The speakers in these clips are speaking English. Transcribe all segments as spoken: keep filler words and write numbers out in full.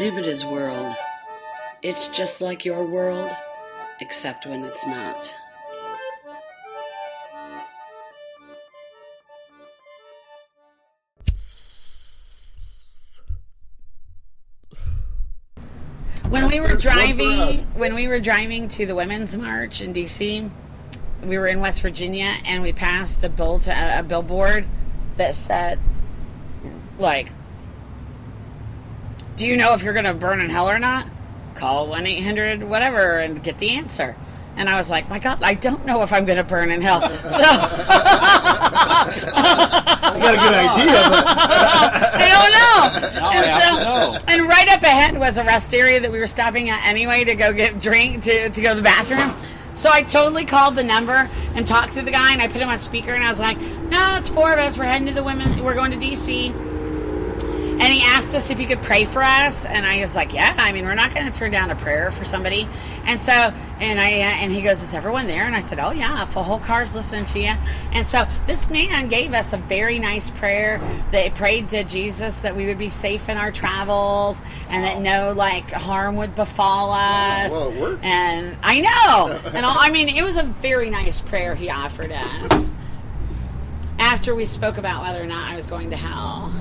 Zubita's world. It's just like your world, except when it's not. When we were driving, when we were driving to the Women's March in D C, we were in West Virginia, and we passed a, bull- a billboard that said, like, do you know if you're going to burn in hell or not? Call one eight hundred whatever and get the answer. And I was like, my God, I don't know if I'm going to burn in hell. So I got a good idea, but I don't know. No, and, so, no. and right up ahead was a rest area that we were stopping at anyway to go get drink, to, to go to the bathroom. So I totally called the number and talked to the guy, and I put him on speaker, and I was like, no, it's four of us. We're heading to the women. We're going to D C. And he asked us if he could pray for us. And I was like, yeah, I mean, we're not going to turn down a prayer for somebody. And so, and I, and he goes, is everyone there? And I said, oh yeah, if a whole car's listening to you. And so this man gave us a very nice prayer. They prayed to Jesus that we would be safe in our travels and that no, like, harm would befall us. Well, it worked. And I know. and all, I mean, it was a very nice prayer he offered us after we spoke about whether or not I was going to hell.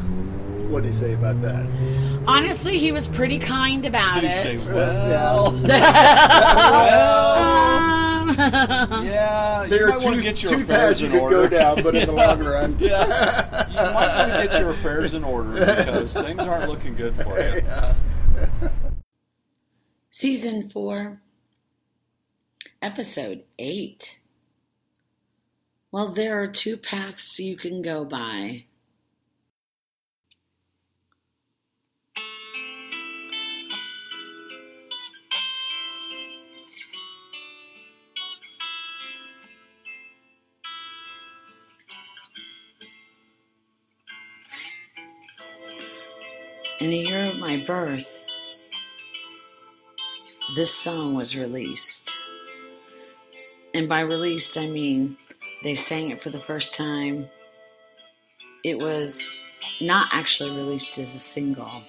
What did he say about that? Honestly, he was pretty kind about did he it. Say, well, well, well. Um, yeah, there you are two, get your two paths you could order. go down, but yeah. in the long run, yeah, you might want to get your affairs in order because things aren't looking good for you. Yeah. Season four, episode eight. Well, there are two paths you can go by. In the year of my birth, this song was released. And by released, I mean they sang it for the first time. It was not actually released as a single.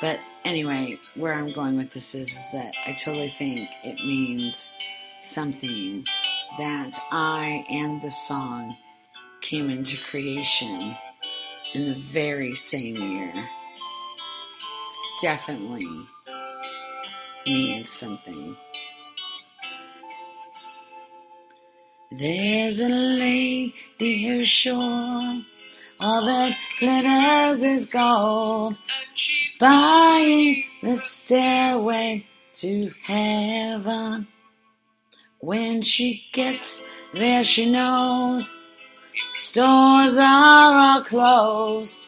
But anyway, where I'm going with this is, is that I totally think it means something that I and the song came into creation in the very same year. Definitely means something. There's a lady here sure, all that glitters is gold, buying the stairway to heaven. When she gets there she knows stores are all closed.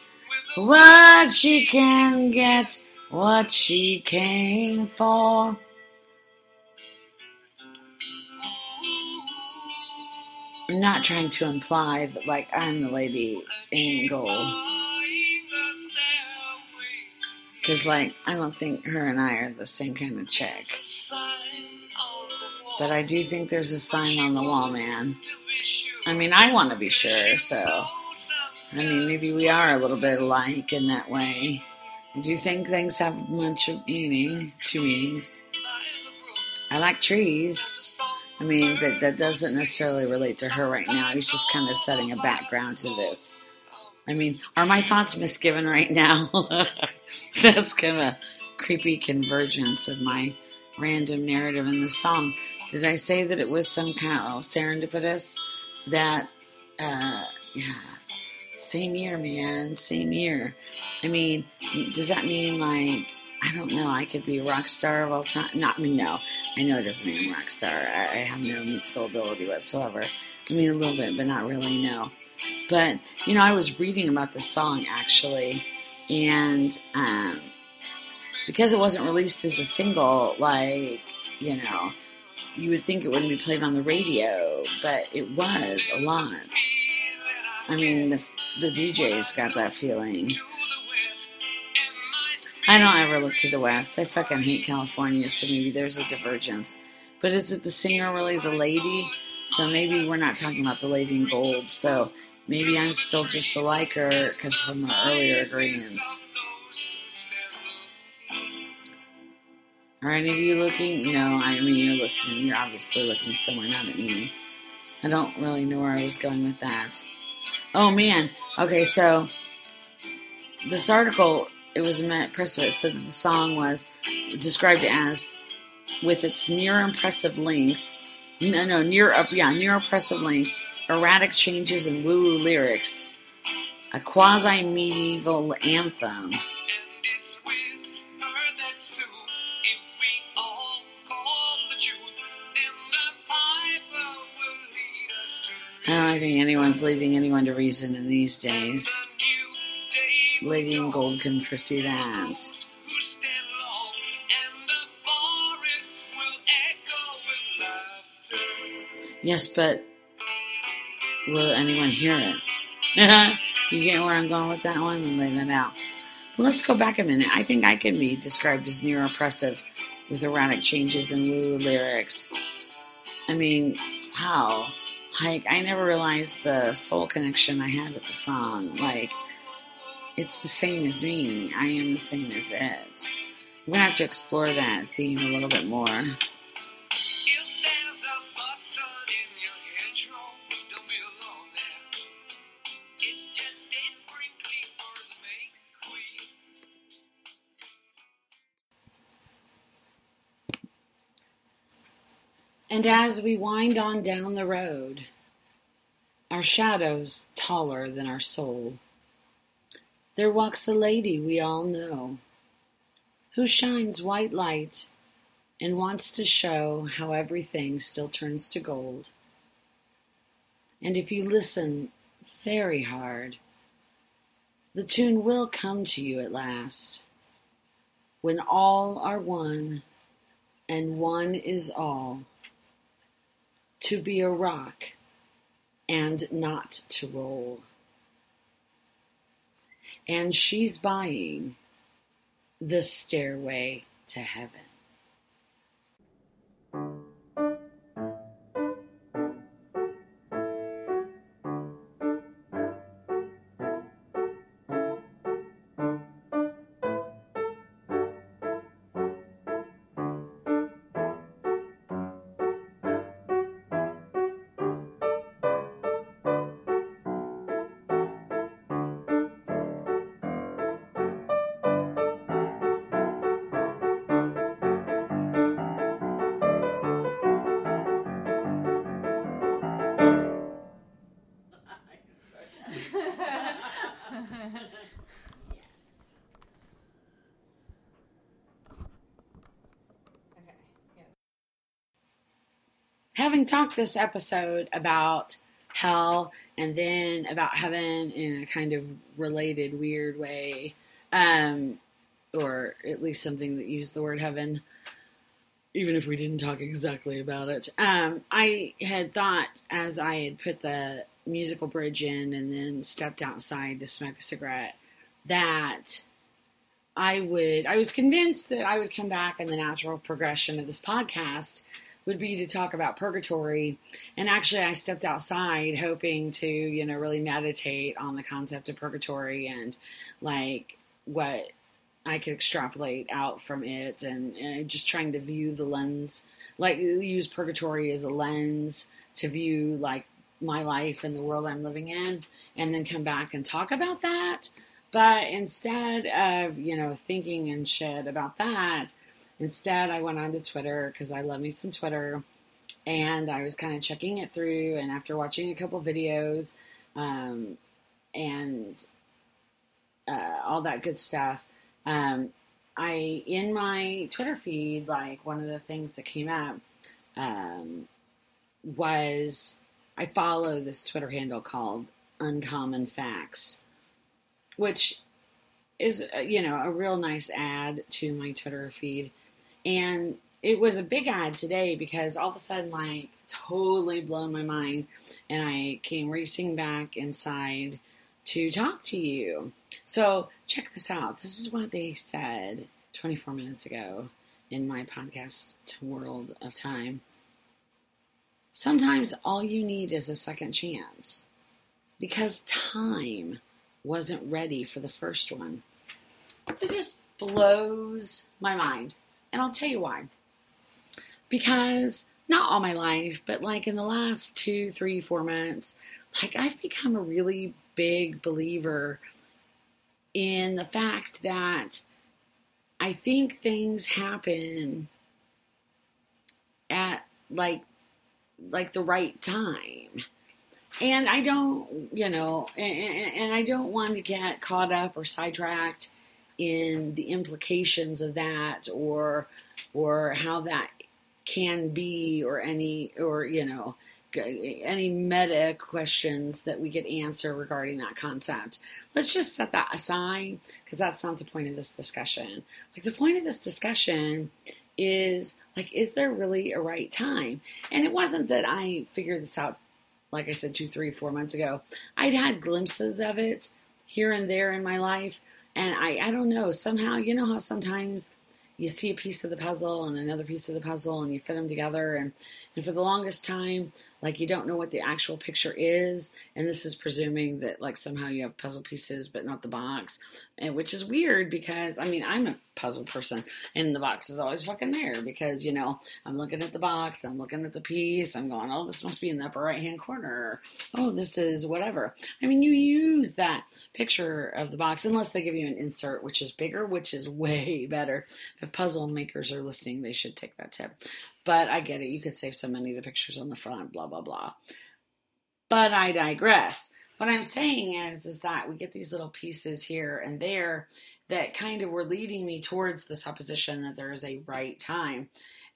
What she can get, what she came for. I'm not trying to imply that, like, I'm the lady in gold. Because, like, I don't think her and I are the same kind of chick. But I do think there's a sign on the wall, man. I mean, I want to be sure, so... I mean, maybe we are a little bit alike in that way. I do think things have much of meaning, two meanings. I like trees. I mean, that, that doesn't necessarily relate to her right now. He's just kind of setting a background to this. I mean, are my thoughts misgiven right now? That's kind of a creepy convergence of my random narrative in the song. Did I say that it was some kind of serendipitous? That, uh, yeah... Same year, man. Same year. I mean, does that mean, like, I don't know, I could be a rock star of all time? Not me, no. I know it doesn't mean I'm a rock star. I, I have no musical ability whatsoever. I mean, a little bit, but not really, no. But, you know, I was reading about this song, actually, and um, because it wasn't released as a single, like, you know, you would think it wouldn't be played on the radio, but it was a lot. I mean, the the D J's got that feeling. I don't ever look to the West. I fucking hate California, so maybe there's a divergence. But is it the singer really the lady? So maybe we're not talking about the lady in gold. So maybe I'm still just a liker because from our earlier agreements. Are any of you looking? No, I mean, you're listening. You're obviously looking somewhere, not at me. I don't really know where I was going with that. Oh, man. Okay, so this article, it was meant, press of it said that the song was described as, with its near impressive length, no, no, near up, yeah, near impressive length, erratic changes in woo-woo lyrics, a quasi-medieval anthem. I don't think anyone's leaving anyone to reason in these days. Lady in Gold can foresee that. Yes, but will anyone hear it? You get where I'm going with that one? And lay that out. But let's go back a minute. I think I can be described as near oppressive with erratic changes in woo-woo lyrics. I mean, wow. Like, I never realized the soul connection I had with the song. Like, it's the same as me. I am the same as it. I'm going to have to explore that theme a little bit more. And as we wind on down the road, our shadows taller than our soul, there walks a lady we all know, who shines white light and wants to show how everything still turns to gold. And if you listen very hard, the tune will come to you at last, when all are one and one is all. To be a rock and not to roll. And she's buying the Stairway to Heaven. Having talked this episode about hell and then about heaven in a kind of related weird way, um, or at least something that used the word heaven, even if we didn't talk exactly about it, um, I had thought as I had put the musical bridge in and then stepped outside to smoke a cigarette that I would, I was convinced that I would come back in the natural progression of this podcast would be to talk about purgatory. And actually I stepped outside hoping to, you know, really meditate on the concept of purgatory and like what I could extrapolate out from it and, and just trying to view the lens, like use purgatory as a lens to view like my life and the world I'm living in and then come back and talk about that. But instead of, you know, thinking and shit about that, Instead, I went on to Twitter because I love me some Twitter, and I was kind of checking it through. And after watching a couple videos um, and uh, all that good stuff, um, I in my Twitter feed, like one of the things that came up um, was I follow this Twitter handle called Uncommon Facts, which is you know a real nice ad to my Twitter feed. And it was a big ad today because all of a sudden, like, totally blown my mind. And I came racing back inside to talk to you. So check this out. This is what they said twenty-four minutes ago in my podcast, World of Time. Sometimes all you need is a second chance because time wasn't ready for the first one. It just blows my mind. And I'll tell you why. Because not all my life, but like in the last two, three, four months, like I've become a really big believer in the fact that I think things happen at like, like the right time. And I don't, you know, and, and I don't want to get caught up or sidetracked in the implications of that or, or how that can be, or any, or, you know, any meta questions that we could answer regarding that concept. Let's just set that aside, because that's not the point of this discussion. Like, the point of this discussion is, like, is there really a right time? And it wasn't that I figured this out, like I said, two, three, four months ago. I'd had glimpses of it here and there in my life. And I, I don't know, somehow, you know how sometimes you see a piece of the puzzle and another piece of the puzzle and you fit them together. And, and for the longest time, like, you don't know what the actual picture is. And this is presuming that, like, somehow you have puzzle pieces, but not the box, and which is weird because, I mean, I'm a puzzle person and the box is always fucking there because, you know, I'm looking at the box, I'm looking at the piece, I'm going, oh, this must be in the upper right-hand corner. Oh, this is whatever. I mean, you use that picture of the box unless they give you an insert, which is bigger, which is way better. If puzzle makers are listening, they should take that tip. But I get it. You could save so many of the pictures on the front, blah, blah, blah. But I digress. What I'm saying is, is that we get these little pieces here and there that kind of were leading me towards the supposition that there is a right time.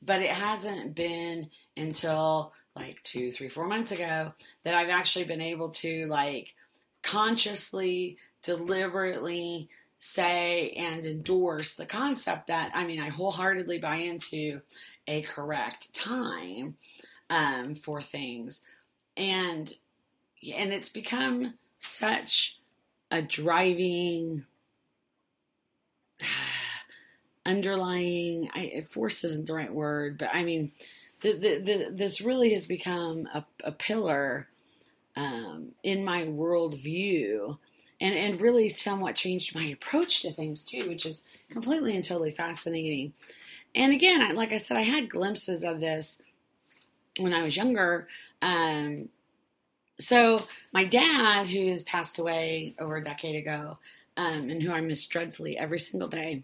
But it hasn't been until like two, three, four months ago that I've actually been able to like consciously, deliberately say and endorse the concept that, I mean, I wholeheartedly buy into a correct time um, for things. And, and it's become such a driving, underlying, I, force isn't the right word, but I mean, the, the, the, this really has become a, a pillar um, in my worldview. And and really somewhat changed my approach to things too, which is completely and totally fascinating. And again, I, like I said, I had glimpses of this when I was younger. Um, so my dad, who has passed away over a decade ago, um, and who I miss dreadfully every single day,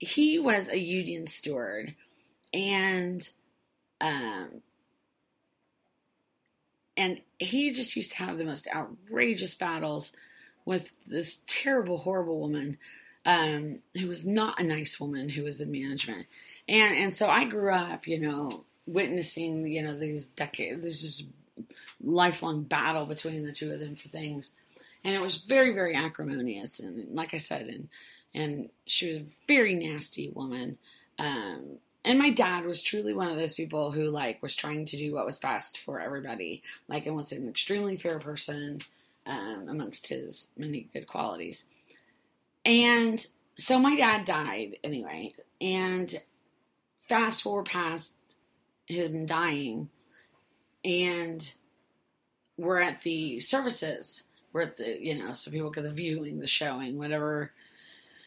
he was a union steward, and um. And he just used to have the most outrageous battles with this terrible, horrible woman um, who was not a nice woman, who was in management. And and so I grew up, you know, witnessing, you know, these decades, this just lifelong battle between the two of them for things. And it was very, very acrimonious. And like I said, and and she was a very nasty woman. Um And my dad was truly one of those people who, like, was trying to do what was best for everybody. Like, and was an extremely fair person, um, amongst his many good qualities. And so my dad died anyway. And fast forward past him dying, and we're at the services. We're at the, you know, so people get the viewing, the showing, whatever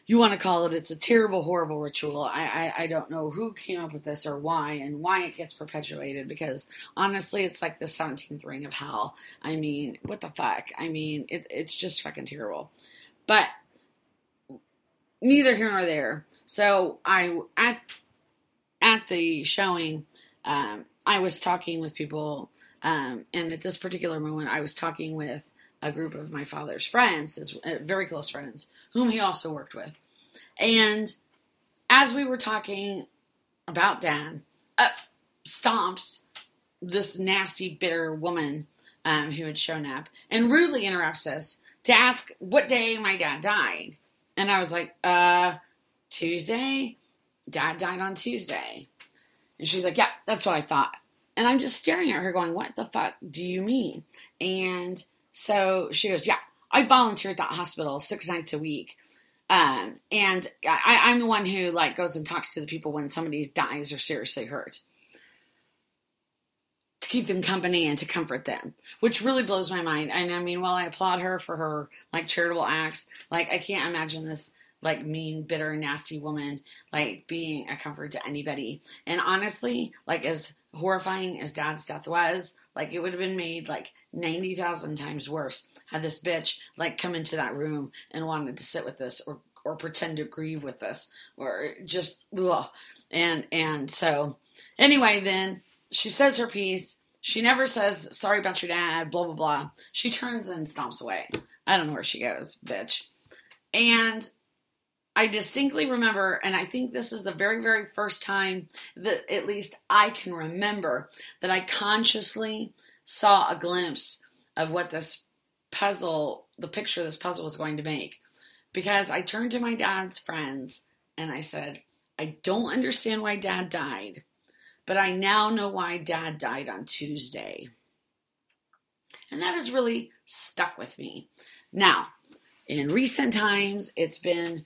you want to call it. It's a terrible, horrible ritual. I, I, I don't know who came up with this or why, and why it gets perpetuated, because honestly, it's like the seventeenth ring of hell. I mean, what the fuck? I mean, it, it's just fucking terrible. But neither here nor there. So I, at, at the showing, um, I was talking with people, um, and at this particular moment, I was talking with a group of my father's friends, his very close friends, whom he also worked with. And as we were talking about Dad, up stomps this nasty, bitter woman um, who had shown up and rudely interrupts us to ask what day my dad died. And I was like, uh, Tuesday? Dad died on Tuesday. And she's like, yeah, that's what I thought. And I'm just staring at her going, what the fuck do you mean? And so she goes, yeah, I volunteer at that hospital six nights a week. Um, and I, I'm the one who, like, goes and talks to the people when somebody dies or seriously hurt, to keep them company and to comfort them, which really blows my mind. And I mean, while I applaud her for her, like, charitable acts, like, I can't imagine this like mean, bitter, nasty woman, like being a comfort to anybody. And honestly, like as horrifying as Dad's death was, like it would have been made like ninety thousand times worse had this bitch like come into that room and wanted to sit with us or, or pretend to grieve with us or just, ugh. And, and so anyway, then she says her piece. She never says, sorry about your dad, blah, blah, blah. She turns and stomps away. I don't know where she goes, bitch. And I distinctly remember, and I think this is the very, very first time that at least I can remember that I consciously saw a glimpse of what this puzzle, the picture this puzzle was going to make. Because I turned to my dad's friends and I said, I don't understand why Dad died, but I now know why Dad died on Tuesday. And that has really stuck with me. Now, in recent times, it's been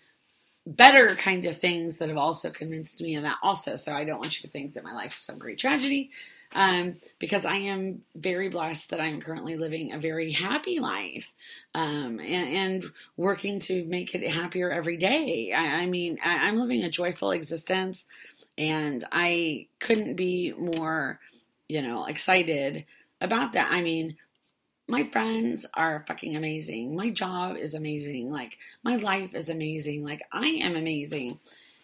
better kind of things that have also convinced me of that also. So I don't want you to think that my life is some great tragedy, um, because I am very blessed that I'm currently living a very happy life, um, and, and working to make it happier every day. I, I mean, I, I'm living a joyful existence, and I couldn't be more, you know, excited about that. I mean, my friends are fucking amazing. My job is amazing. Like, my life is amazing. Like, I am amazing.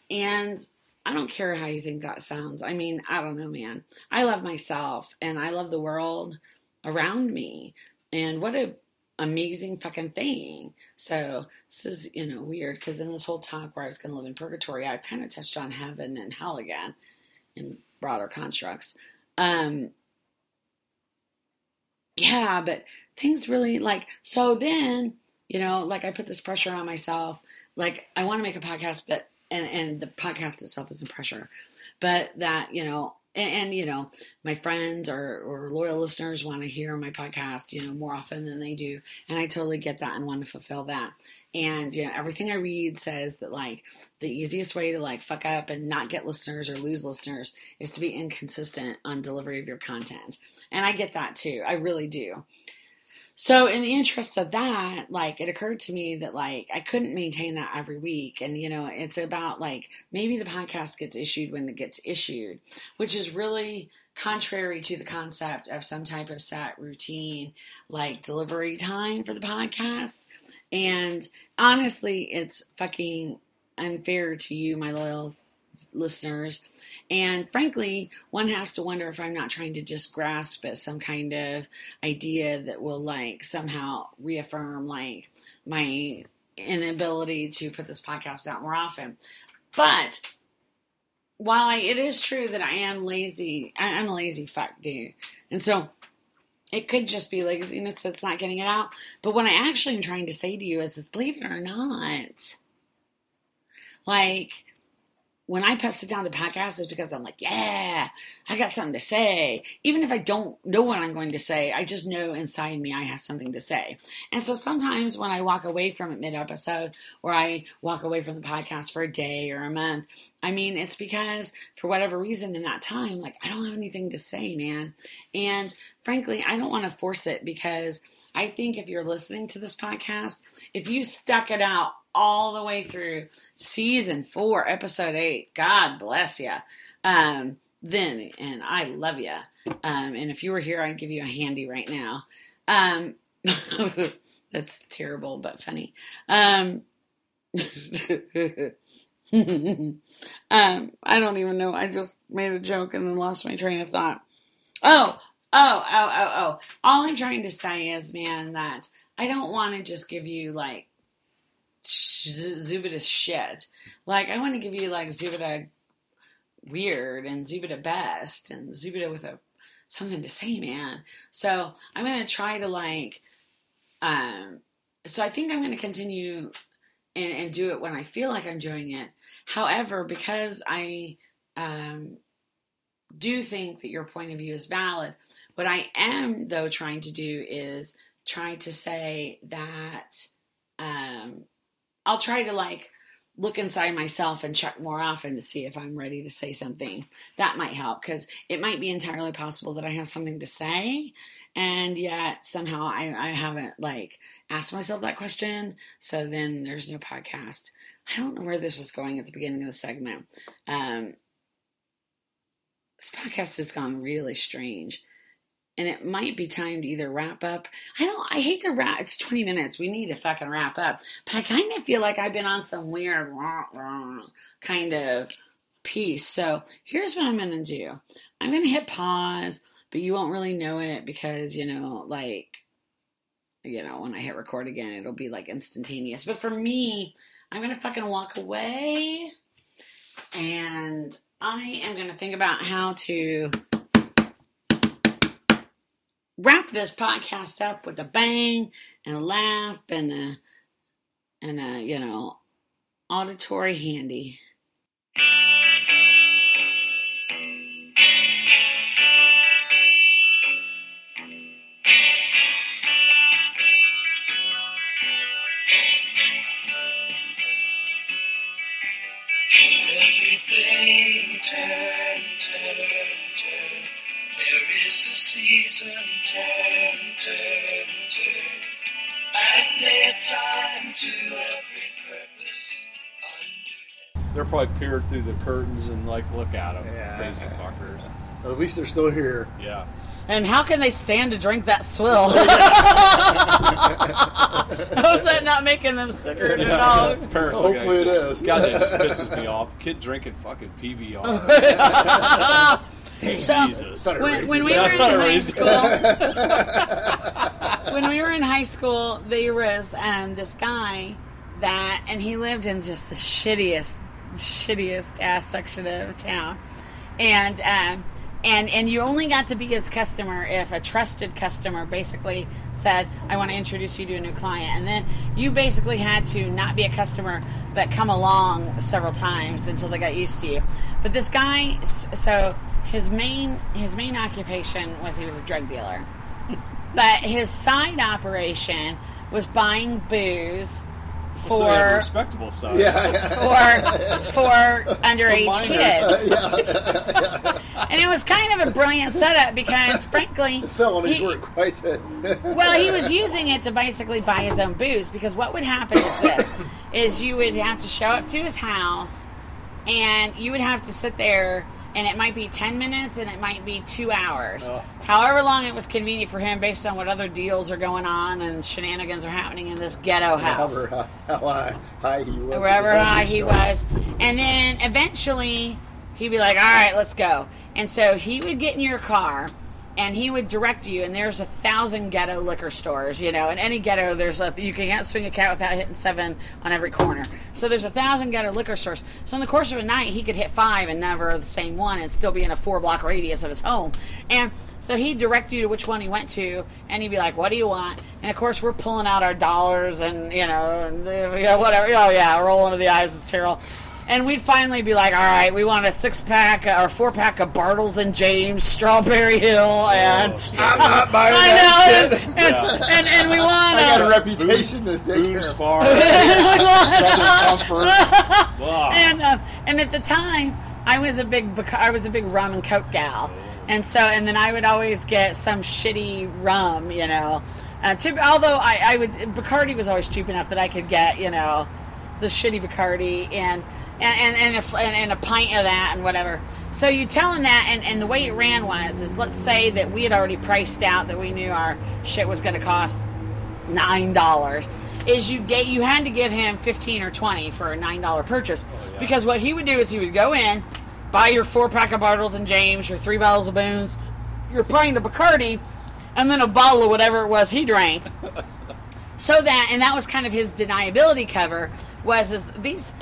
And I don't care how you think that sounds. I mean, I don't know, man. I love myself, and I love the world around me. And what a amazing fucking thing. So this is, you know, weird, because in this whole talk where I was going to live in purgatory, I kind of touched on heaven and hell again in broader constructs. Um, Yeah, but things really like, so then, you know, like I put this pressure on myself, like I want to make a podcast, but, and, and the podcast itself isn't pressure, but that, you know, and, and you know, my friends or, or loyal listeners want to hear my podcast, you know, more often than they do. And I totally get that and want to fulfill that. And, you know, everything I read says that, like, the easiest way to, like, fuck up and not get listeners or lose listeners is to be inconsistent on delivery of your content. And I get that, too. I really do. So in the interest of that, like, it occurred to me that, like, I couldn't maintain that every week. And, you know, it's about, like, maybe the podcast gets issued when it gets issued, which is really contrary to the concept of some type of set routine, like, delivery time for the podcast. And honestly, it's fucking unfair to you, my loyal listeners. And frankly, one has to wonder if I'm not trying to just grasp at some kind of idea that will, like, somehow reaffirm, like, my inability to put this podcast out more often. But while I, it is true that I am lazy, I, I'm a lazy fuck, dude. And so it could just be laziness that's not getting it out. But what I actually am trying to say to you is, is believe it or not, like, when I sit down to podcast, it's because I'm like, yeah, I got something to say. Even if I don't know what I'm going to say, I just know inside me I have something to say. And so sometimes when I walk away from it mid-episode, or I walk away from the podcast for a day or a month, I mean, it's because for whatever reason in that time, like, I don't have anything to say, man. And frankly, I don't want to force it, because I think if you're listening to this podcast, if you stuck it out all the way through season four, episode eight, God bless you. Um, then, and I love you. Um, and if you were here, I'd give you a handy right now. Um, that's terrible, but funny. Um, um, I don't even know. I just made a joke and then lost my train of thought. Oh, oh, oh, oh, oh. All I'm trying to say is, man, that I don't want to just give you, like, Zubita's shit. Like, I want to give you, like, Zubita weird and Zubita best and Zubita with a something to say, man. So I'm going to try to, like, um, so I think I'm going to continue and, and do it when I feel like I'm doing it. However, because I, um, do think that your point of view is valid, what I am, though, trying to do is try to say that, um, I'll try to, like, look inside myself and check more often to see if I'm ready to say something. That might help, because it might be entirely possible that I have something to say, and yet somehow I, I haven't like asked myself that question. So then there's no podcast. I don't know where this was going at the beginning of the segment. Um, this podcast has gone really strange, and it might be time to either wrap up. I don't, I hate to wrap, it's twenty minutes. We need to fucking wrap up. But I kind of feel like I've been on some weird rah, rah, kind of piece. So here's what I'm going to do. I'm going to hit pause, but you won't really know it because, you know, like, you know, when I hit record again, it'll be like instantaneous. But for me, I'm going to fucking walk away, and I am going to think about how to wrap this podcast up with a bang and a laugh and a, and a, you know, auditory handy. Everything turn, turn, turn. There is a season, turn, turn, turn. And their time to every purpose under. They're probably peered through the curtains and like, look at them, yeah. Crazy fuckers. At least they're still here. Yeah. And how can they stand to drink that swill? How is that not making them sicker at all? Hopefully it is. God, that just pisses me off. Kid drinking fucking P B R. So, Jesus. When, when we were in high school, when we were in high school, there was um, this guy that, and he lived in just the shittiest, shittiest ass section of town, and um, and and you only got to be his customer if a trusted customer basically said, "I want to introduce you to a new client," and then you basically had to not be a customer but come along several times until they got used to you. But this guy, so. His main his main occupation was he was a drug dealer. But his side operation was buying booze for well, so a respectable side. Yeah. For for underage for kids. Yeah. Yeah. And it was kind of a brilliant setup because frankly the felonies weren't quite that. Well, he was using it to basically buy his own booze, because what would happen is this is you would have to show up to his house and you would have to sit there. And it might be ten minutes, and it might be two hours. Oh. However long it was convenient for him based on what other deals are going on and shenanigans are happening in this ghetto house. Wherever how, how high he was. Wherever high he was. And then eventually he'd be like, all right, let's go. And so he would get in your car, and he would direct you. And there's a thousand ghetto liquor stores, you know. In any ghetto, there's a, you can't swing a cat without hitting seven on every corner. So there's a thousand ghetto liquor stores. So in the course of a night, he could hit five and never the same one and still be in a four-block radius of his home. And so he'd direct you to which one he went to, and he'd be like, what do you want? And, of course, we're pulling out our dollars and, you know, and, you know whatever. Oh, yeah, rolling to the eyes of Terrell. And we'd finally be like, all right, we want a six-pack or four-pack of Bartles and James, Strawberry Hill, and... Oh, I'm not buying I that know, shit. And, and, yeah. and, and we want... I got a, a reputation this day. Boone's Farm. And uh, and at the time, I was a big I was a big rum and coke gal. And so, and then I would always get some shitty rum, you know. Uh, to, although I, I would... Bacardi was always cheap enough that I could get, you know, the shitty Bacardi, and... And and, and, a, and a pint of that and whatever. So you tell him that, and, and the way it ran was, is let's say that we had already priced out that we knew our shit was going to cost nine dollars. Is you get, you had to give him fifteen or twenty for a nine dollars purchase. Oh, yeah. Because what he would do is he would go in, buy your four-pack of Bartles and James, your three bottles of Boone's, your pint of Bacardi, and then a bottle of whatever it was he drank. So that, and that was kind of his deniability cover, was is these...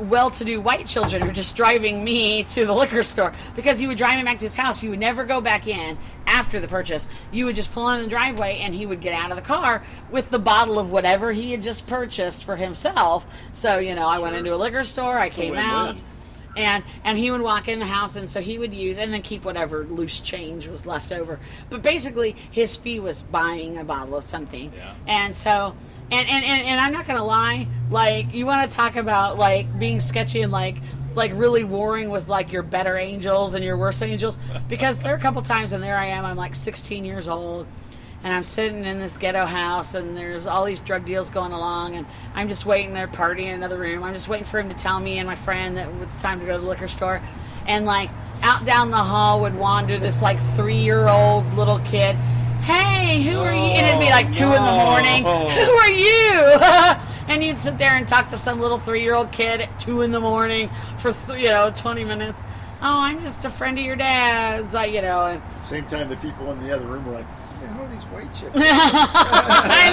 well-to-do white children are just driving me to the liquor store, because you would drive him back to his house. You would never go back in after the purchase. You would just pull in the driveway, and he would get out of the car with the bottle of whatever he had just purchased for himself. So, you know, I sure. went into a liquor store, I came win-win. out, and and he would walk in the house, and so he would use and then keep whatever loose change was left over. But basically, his fee was buying a bottle of something. Yeah. And so... And and, and, and I'm not going to lie, like, you want to talk about, like, being sketchy and, like, like really warring with, like, your better angels and your worse angels. Because there are a couple times, and there I am, I'm, like, sixteen years old, and I'm sitting in this ghetto house, and there's all these drug deals going along, and I'm just waiting. They're partying in another room. I'm just waiting for him to tell me and my friend that it's time to go to the liquor store. And, like, out down the hall would wander this, like, three-year-old little kid. Hey, who are you? And it'd be, like, two no. in the morning. Who are you? And you'd sit there and talk to some little three-year-old kid at two in the morning for, you know, twenty minutes. Oh, I'm just a friend of your dad's, like, you know. And at the same time, the people in the other room were like, how are these white chicks? I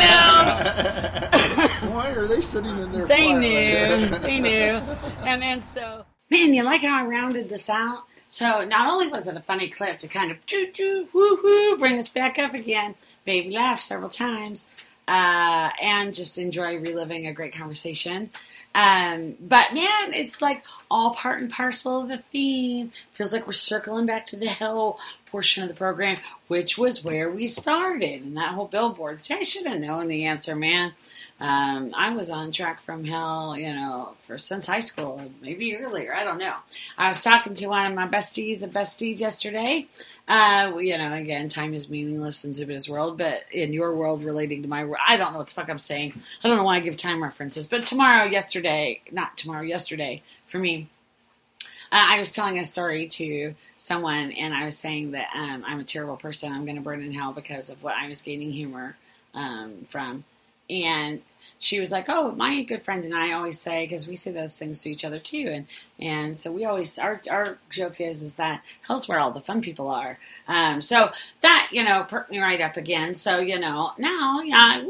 know. Why are they sitting in there? They knew. Like they knew. And then so, man, you like how I rounded this out? So not only was it a funny clip to kind of choo-choo, woo-hoo, bring us back up again, baby laugh several times, uh, and just enjoy reliving a great conversation. Um, but, man, it's like all part and parcel of the theme. Feels like we're circling back to the hill portion of the program, which was where we started. And that whole billboard. See, I should have known the answer, man. Um, I was on track from hell, you know, for since high school, maybe earlier. I don't know. I was talking to one of my besties and besties yesterday. Uh, you know, again, time is meaningless in Zubita's world, but in your world relating to my world, I don't know what the fuck I'm saying. I don't know why I give time references, but tomorrow, yesterday, not tomorrow, yesterday, for me, uh, I was telling a story to someone, and I was saying that um, I'm a terrible person. I'm going to burn in hell because of what I was gaining humor um, from. And she was like, oh, my good friend and I always say, because we say those things to each other too. And, and so we always, our our joke is, is that hell's where all the fun people are. Um, so that, you know, perked me right up again. So, you know, now, yeah, woo,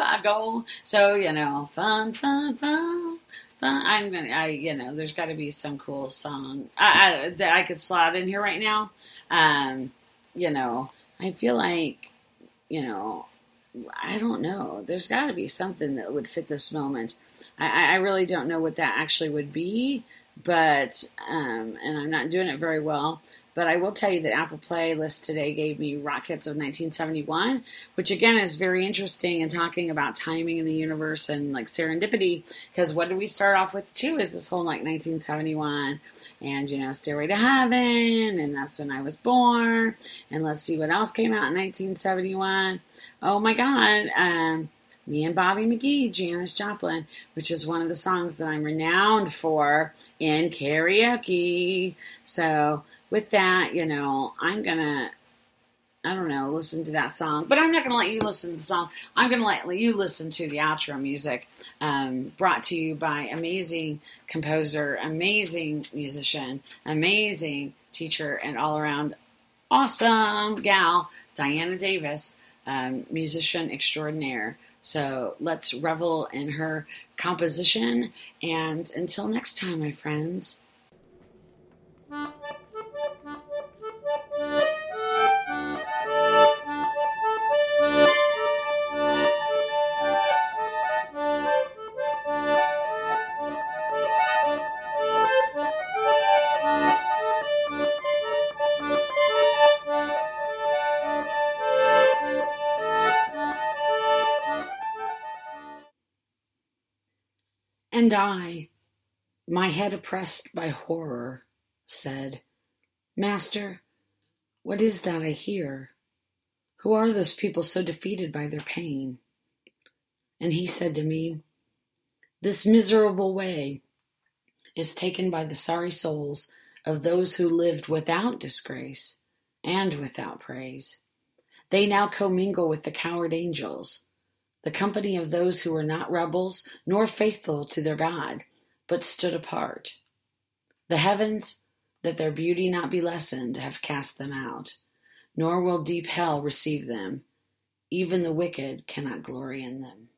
I go. So, you know, fun, fun, fun, fun. I'm going to, I, you know, there's got to be some cool song I, I, that I could slot in here right now. Um, you know, I feel like, you know, I don't know. There's got to be something that would fit this moment. I, I really don't know what that actually would be, but, um, and I'm not doing it very well, but I will tell you that Apple Playlist today gave me Rock Hits of nineteen seventy-one, which again is very interesting and talking about timing in the universe and like serendipity, because what did we start off with too is this whole like nineteen seventy-one and, you know, Stairway to Heaven, and that's when I was born, and let's see what else came out in nineteen seventy-one. Oh my God, um, Me and Bobby McGee, Janis Joplin, which is one of the songs that I'm renowned for in karaoke. So with that, you know, I'm going to, I don't know, listen to that song. But I'm not going to let you listen to the song. I'm going to let you listen to the outro music um, brought to you by amazing composer, amazing musician, amazing teacher, and all-around awesome gal, Diana Davis. Um, musician extraordinaire. So let's revel in her composition. And until next time, my friends. And I, my head oppressed by horror, said, Master, what is that I hear? Who are those people so defeated by their pain? And he said to me, This miserable way is taken by the sorry souls of those who lived without disgrace and without praise. They now commingle with the coward angels, the company of those who were not rebels nor faithful to their God, but stood apart. The heavens, that their beauty not be lessened, have cast them out, nor will deep hell receive them. Even the wicked cannot glory in them.